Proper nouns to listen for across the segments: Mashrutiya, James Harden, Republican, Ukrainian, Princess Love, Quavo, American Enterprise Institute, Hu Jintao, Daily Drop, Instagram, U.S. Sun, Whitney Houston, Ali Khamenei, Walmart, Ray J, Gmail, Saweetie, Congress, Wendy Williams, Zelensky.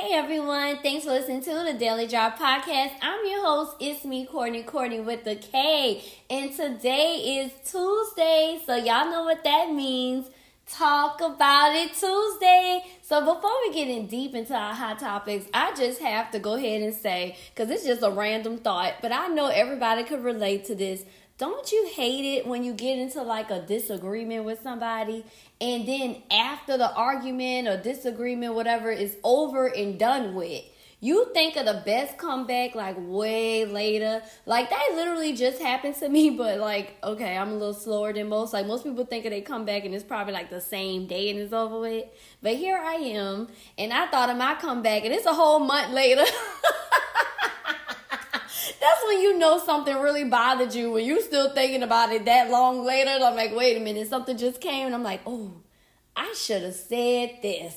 Hey everyone, thanks for listening to the Daily Drop podcast. I'm your host, it's me, Courtney with the K. And today is Tuesday, so y'all know what that means. Talk about it Tuesday. So before we get in deep into our hot topics, I just have to go ahead and say, because it's just a random thought, but I know everybody could relate to this. Don't you hate it when you get into like a disagreement with somebody and then after the argument or disagreement, whatever, is over and done with, you think of the best comeback like way later? Like that literally just happened to me, but like, okay, I'm a little slower than most. Like most people think of their comeback and it's probably like the same day and it's over with. But here I am and I thought of my comeback and it's a whole month later. That's when you know something really bothered you, when you still thinking about it that long later. I'm like, wait a minute, something just came and I'm like, oh, I should have said this.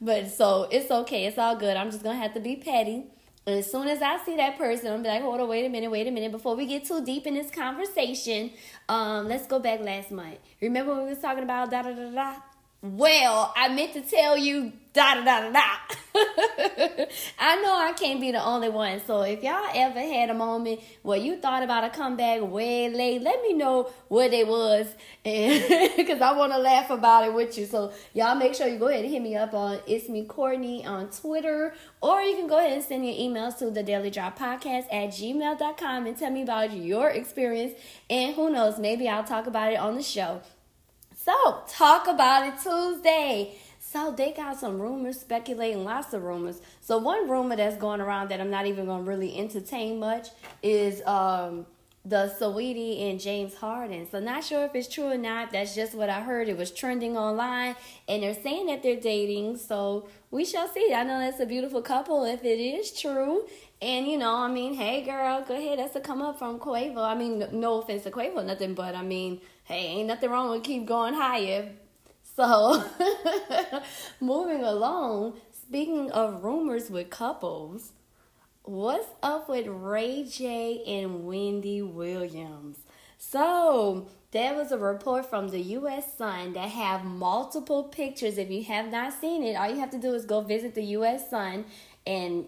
But so it's okay. It's all good. I'm just going to have to be petty. And as soon as I see that person, I'm like, hold on, wait a minute. Before we get too deep in this conversation, let's go back last month. Remember when we was talking about da-da-da-da? Well, I meant to tell you da-da-da-da-da. I know I can't be the only one. So if y'all ever had a moment where you thought about a comeback way late, let me know what it was, and because I want to laugh about it with you. So y'all make sure you go ahead and hit me up on It's Me Courtney on Twitter, or you can go ahead and send your emails to the Daily Drop Podcast at gmail.com and tell me about your experience. And who knows, maybe I'll talk about it on the show. So talk about it Tuesday. So they got some rumors speculating, lots of rumors. So one rumor that's going around that I'm not even going to really entertain much is the Saweetie and James Harden. So not sure if it's true or not. That's just what I heard. It was trending online and they're saying that they're dating. So we shall see. I know that's a beautiful couple if it is true. And, you know, I mean, hey, girl, go ahead. That's a come up from Quavo. I mean, no offense to Quavo, nothing. But, I mean, hey, ain't nothing wrong with keep going higher. So, moving along, speaking of rumors with couples, what's up with Ray J and Wendy Williams? So, there was a report from the U.S. Sun that have multiple pictures. If you have not seen it, all you have to do is go visit the U.S. Sun, and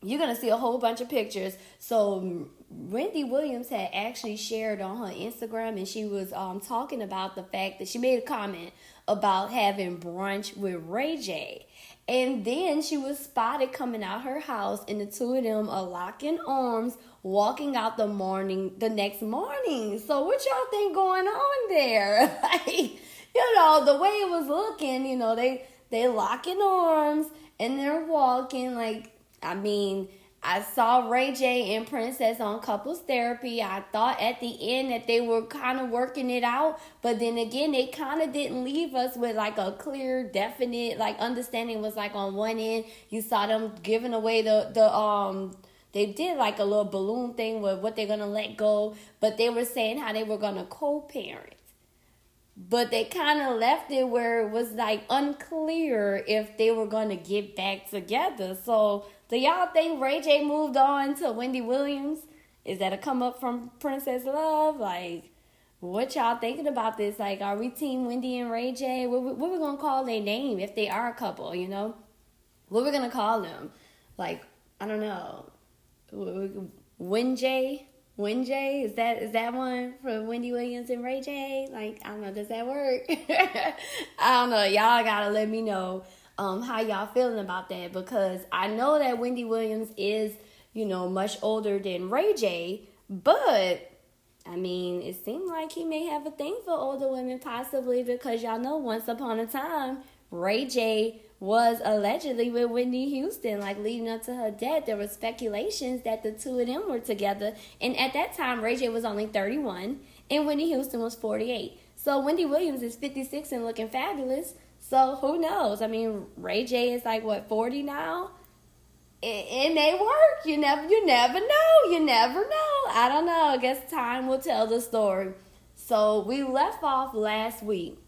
you're going to see a whole bunch of pictures. So, Wendy Williams had actually shared on her Instagram, and she was talking about the fact that she made a comment about having brunch with Ray J. And then she was spotted coming out her house, and the two of them are locking arms, walking out the next morning. So what y'all think going on there? Like, you know, the way it was looking, you know, they locking arms, and they're walking. Like, I mean, I saw Ray J and Princess on Couples Therapy. I thought at the end that they were kind of working it out. But then again, they kind of didn't leave us with like a clear, definite, like understanding. Was like on one end, you saw them giving away they did like a little balloon thing with what they're going to let go. But they were saying how they were going to co-parent. But they kind of left it where it was like unclear if they were going to get back together. So do y'all think Ray J moved on to Wendy Williams? Is that a come up from Princess Love? Like, what y'all thinking about this? Like, are we team Wendy and Ray J? What we going to call their name if they are a couple, you know? What we going to call them? Like, I don't know. Win J? Is that one from Wendy Williams and Ray J? Like, I don't know. Does that work? I don't know. Y'all got to let me know how y'all feeling about that, because I know that Wendy Williams is, you know, much older than Ray J, but I mean, it seemed like he may have a thing for older women possibly, because y'all know once upon a time, Ray J was allegedly with Whitney Houston. Like, leading up to her death, there were speculations that the two of them were together, and at that time, Ray J was only 31, and Whitney Houston was 48. So Wendy Williams is 56 and looking fabulous. So who knows? I mean, Ray J is like, what, 40 now? It may work. You never know. You never know. I don't know. I guess time will tell the story. So we left off last week,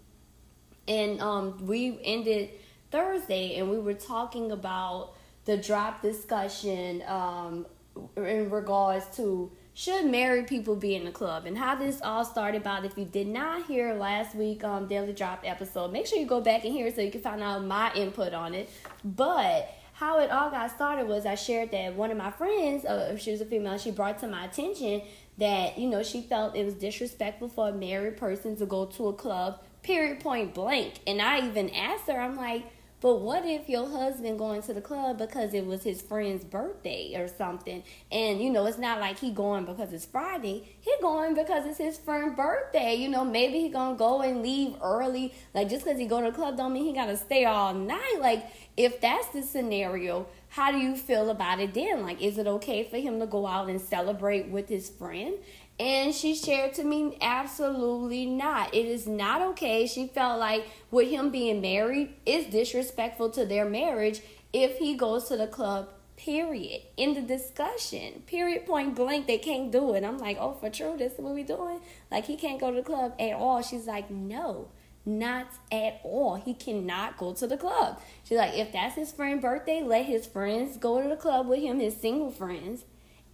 and we ended Thursday, and we were talking about the drop discussion in regards to should married people be in the club? And how this all started about, if you did not hear last week Daily Drop episode, make sure you go back and hear it so you can find out my input on it. But how it all got started was I shared that one of my friends, she was a female, she brought to my attention that, you know, she felt it was disrespectful for a married person to go to a club, period, point blank. And I even asked her, I'm like, but what if your husband going to the club because it was his friend's birthday or something? And, you know, it's not like he going because it's Friday. He going because it's his friend's birthday. You know, maybe he going to go and leave early. Like, just because he go to the club don't mean he got to stay all night. Like, if that's the scenario, how do you feel about it then? Like, is it okay for him to go out and celebrate with his friend? And she shared to me, absolutely not. It is not okay. She felt like with him being married, it's disrespectful to their marriage if he goes to the club, period. End of discussion. Period, point blank, they can't do it. I'm like, oh, for true, this is what we doing? Like, he can't go to the club at all. She's like, no, not at all. He cannot go to the club. She's like, if that's his friend's birthday, let his friends go to the club with him, his single friends.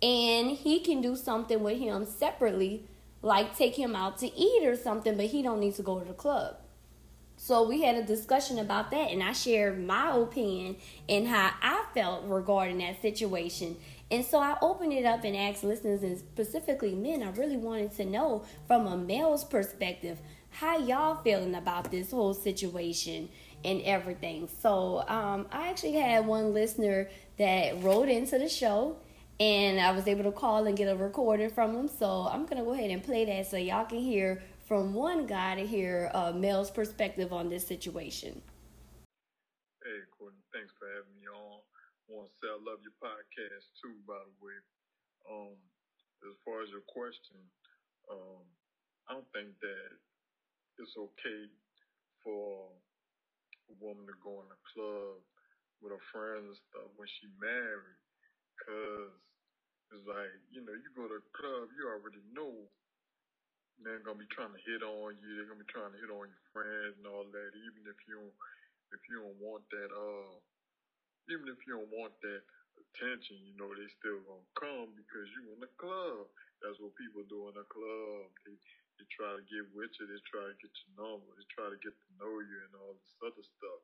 And he can do something with him separately, like take him out to eat or something, but he don't need to go to the club. So we had a discussion about that, and I shared my opinion and how I felt regarding that situation. And so I opened it up and asked listeners, and specifically men, I really wanted to know from a male's perspective, how y'all feeling about this whole situation and everything. So I actually had one listener that wrote into the show, and I was able to call and get a recording from him. So I'm going to go ahead and play that so y'all can hear from one guy to hear a male's perspective on this situation. Hey, Courtney, thanks for having me on. I want to say I love your podcast, too, by the way. As far as your question, I don't think that it's okay for a woman to go in a club with her friends and stuff when she married. Because it's like, you know, you go to a club, you already know they're going to be trying to hit on you. They're going to be trying to hit on your friends and all that, even if you don't want that, even if you don't want that attention, you know, they still going to come because you in the club. That's what people do in the club. They try to get with you. They try to get your number. They try to get to know you and all this other stuff.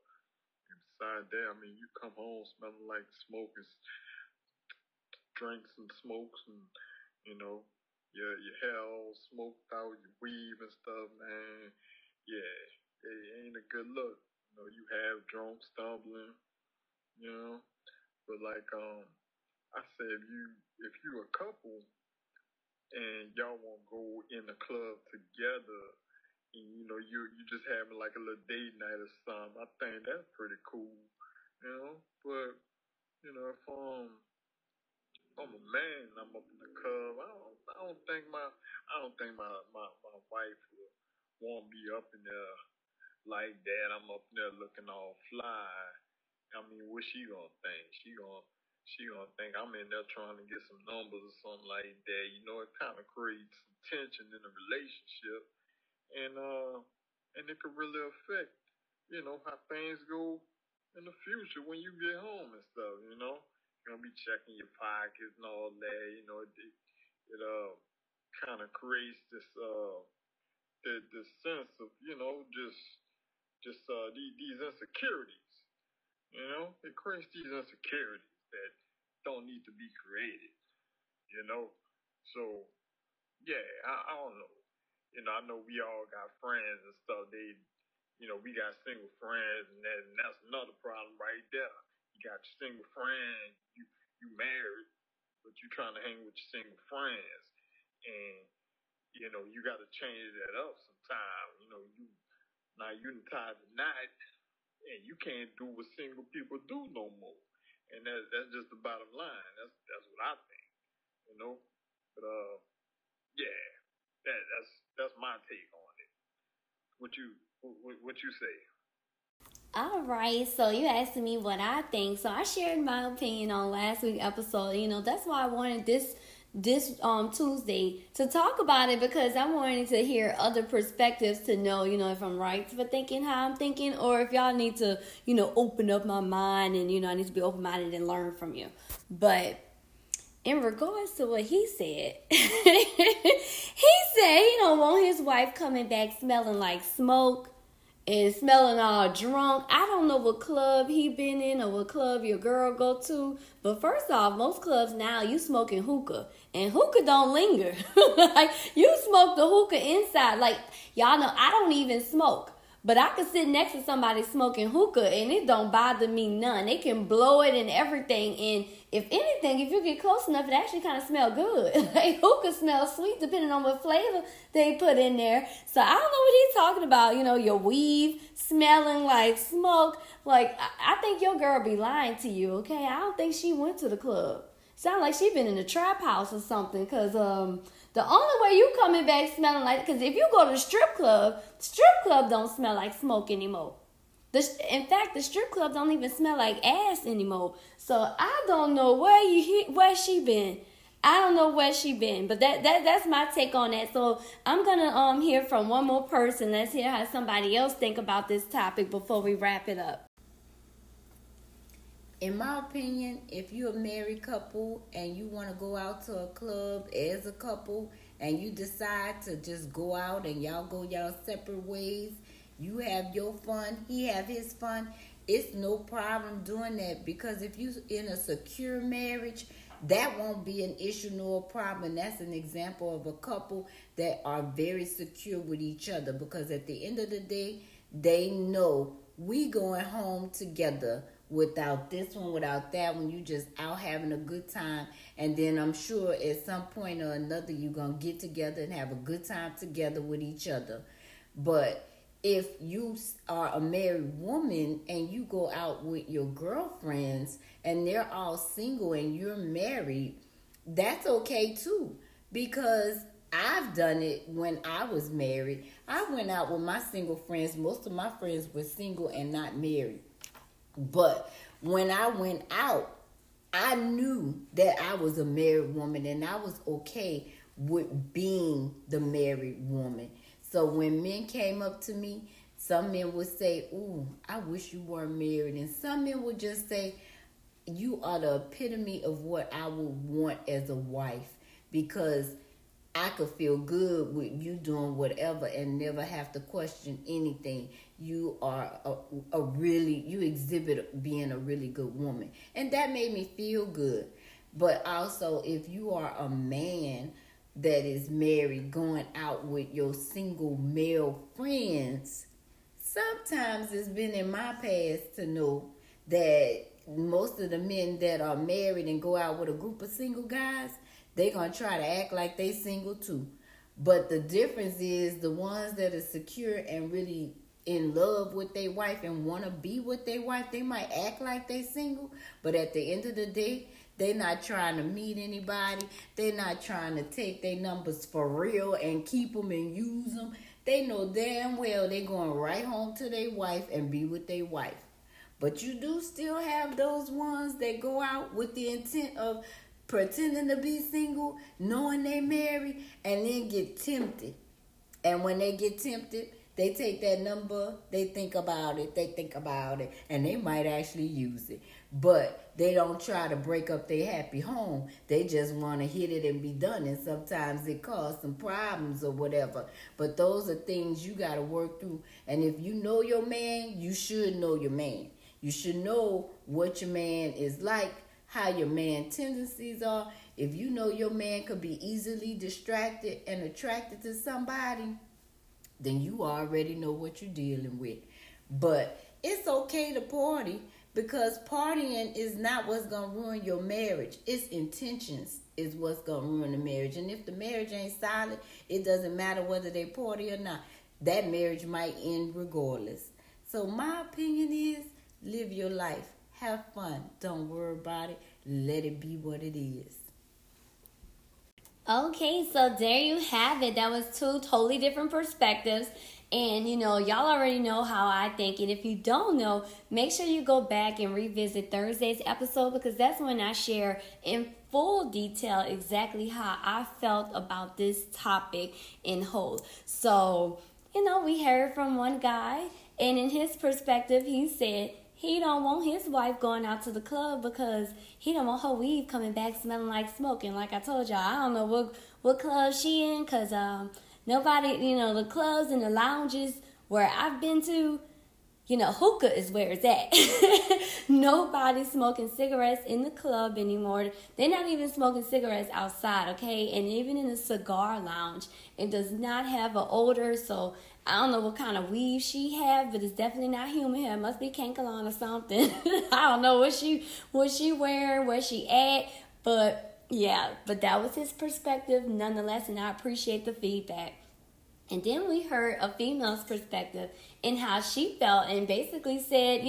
And besides that, I mean, you come home smelling like smoke and drinks and smokes, and you know, your hair all smoked out, your weave and stuff, man. Yeah, it ain't a good look. You know, you have drunk, stumbling, you know. But like I said, if you a couple and y'all wanna go in the club together, and you know you just having like a little date night or something, I think that's pretty cool, you know. But you know, if I'm a man, I'm up in the club, I don't think my wife won't be up in there like that. I'm up in there looking all fly. I mean, what she gonna think? She gonna think I'm in there trying to get some numbers or something like that. You know, it kind of creates some tension in the relationship, and it could really affect, you know, how things go in the future when you get home and stuff, you know. You're gonna be checking your pockets and all that, you know. It kind of creates this sense of, you know, just these insecurities, you know. It creates these insecurities that don't need to be created, you know. So yeah, I don't know. You know, I know we all got friends and stuff. They, you know, we got single friends, and that's another problem right there. You got your single friend, you married, but you trying to hang with your single friends, and you know you got to change that up sometime. You know, you tied the knot, and you can't do what single people do no more. And that's just the bottom line. That's what I think, you know. But yeah, that's my take on it. What you say? All right, so you asked me what I think. So I shared my opinion on last week's episode. You know, that's why I wanted this Tuesday to talk about it, because I wanted to hear other perspectives to know, you know, if I'm right for thinking how I'm thinking, or if y'all need to, you know, open up my mind, and, you know, I need to be open-minded and learn from you. But in regards to what he said, he said he don't want his wife coming back smelling like smoke and smelling all drunk. I don't know what club he been in or what club your girl go to, but first off, most clubs now you smoking hookah, and hookah don't linger. Like, you smoke the hookah inside. Like, y'all know I don't even smoke, but I can sit next to somebody smoking hookah and it don't bother me none. They can blow it and everything, and if anything, if you get close enough, it actually kind of smells good. Like, hookah smells sweet depending on what flavor they put in there. So I don't know what he's talking about. You know, your weave smelling like smoke. Like, I think your girl be lying to you, okay? I don't think she went to the club. Sound like she been in a trap house or something, because the only way you coming back smelling like, because if you go to the strip club don't smell like smoke anymore. In fact, the strip club don't even smell like ass anymore. So I don't know where she been. I don't know where she been, but that's my take on that. So I'm gonna hear from one more person. Let's hear how somebody else think about this topic before we wrap it up. In my opinion, if you're a married couple and you want to go out to a club as a couple and you decide to just go out and y'all go y'all separate ways, you have your fun, he have his fun, it's no problem doing that, because if you're in a secure marriage, that won't be an issue nor a problem. That's an example of a couple that are very secure with each other, because at the end of the day, they know we going home together. Without this one, without that one, you just out having a good time. And then I'm sure at some point or another, you're going to get together and have a good time together with each other. But if you are a married woman and you go out with your girlfriends and they're all single and you're married, that's okay too. Because I've done it when I was married. I went out with my single friends. Most of my friends were single and not married. But when I went out, I knew that I was a married woman and I was okay with being the married woman. So when men came up to me, some men would say, "Ooh, I wish you weren't married." And some men would just say, "You are the epitome of what I would want as a wife, because I could feel good with you doing whatever and never have to question anything. You are you exhibit being a really good woman." And that made me feel good. But also, if you are a man that is married going out with your single male friends, sometimes it's been in my past to know that most of the men that are married and go out with a group of single guys, they going to try to act like they single too. But the difference is the ones that are secure and really in love with their wife and want to be with their wife, they might act like they single. But at the end of the day, they not trying to meet anybody. They not trying to take their numbers for real and keep them and use them. They know damn well they going right home to their wife and be with their wife. But you do still have those ones that go out with the intent of pretending to be single, knowing they married, and then get tempted. And when they get tempted, they take that number, they think about it, and they might actually use it. But they don't try to break up their happy home. They just want to hit it and be done, and sometimes it causes some problems or whatever. But those are things you got to work through. And if you know your man, you should know your man. You should know what your man is like, how your man's tendencies are. If you know your man could be easily distracted and attracted to somebody, then you already know what you're dealing with. But it's okay to party, because partying is not what's going to ruin your marriage. It's intentions is what's going to ruin the marriage. And if the marriage ain't solid, it doesn't matter whether they party or not. That marriage might end regardless. So my opinion is, live your life. Have fun. Don't worry about it. Let it be what it is. Okay, so there you have it. That was two totally different perspectives. And, you know, y'all already know how I think. And if you don't know, make sure you go back and revisit Thursday's episode, because that's when I share in full detail exactly how I felt about this topic in whole. So, you know, we heard from one guy, and in his perspective, he said he don't want his wife going out to the club because he don't want her weave coming back smelling like smoke. And like I told y'all, I don't know what club she in, because nobody, the clubs and the lounges where I've been to, hookah is where it's at. Nobody's smoking cigarettes in the club anymore. They're not even smoking cigarettes outside, okay? And even in the cigar lounge, it does not have an odor, so I don't know what kind of weave she have, but it's definitely not human hair. It must be Kankolon or something. I don't know what she wearing, where she at, but that was his perspective nonetheless, and I appreciate the feedback. And then we heard a female's perspective and how she felt, and basically said,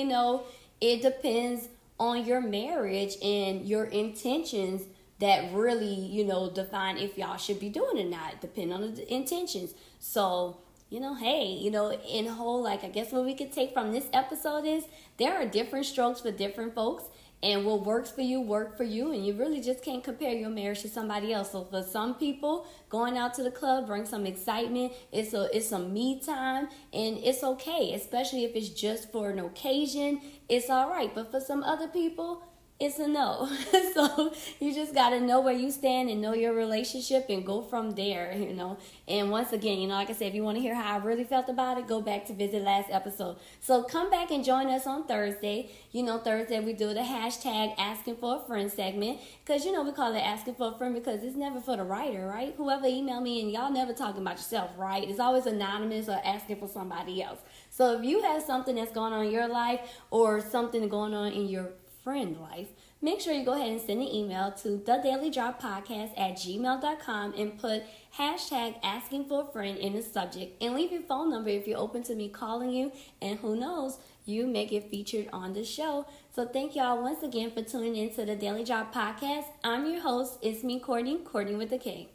it depends on your marriage and your intentions that really, define if y'all should be doing it or not. Depend on the intentions. So, in whole, I guess what we could take from this episode is there are different strokes for different folks. And what works for you, work for you. And you really just can't compare your marriage to somebody else. So for some people, going out to the club brings some excitement. It's some me time. And it's okay, especially if it's just for an occasion. It's all right. But for some other people, it's a no. So you just got to know where you stand and know your relationship and go from there, And once again, like I said, if you want to hear how I really felt about it, go back to visit last episode. So come back and join us on Thursday. Thursday we do the hashtag asking for a friend segment, because, we call it asking for a friend because it's never for the writer, right? Whoever emailed me, and y'all never talking about yourself, right? It's always anonymous or asking for somebody else. So if you have something that's going on in your life or something going on in your friend life, make sure you go ahead and send an email to thedailydroppodcast@gmail.com and put hashtag asking for a friend in the subject, and leave your phone number if you're open to me calling you, and who knows, you may get featured on the show. So thank y'all once again for tuning in to the Daily Drop Podcast. I'm your host, it's me, Courtney with a K.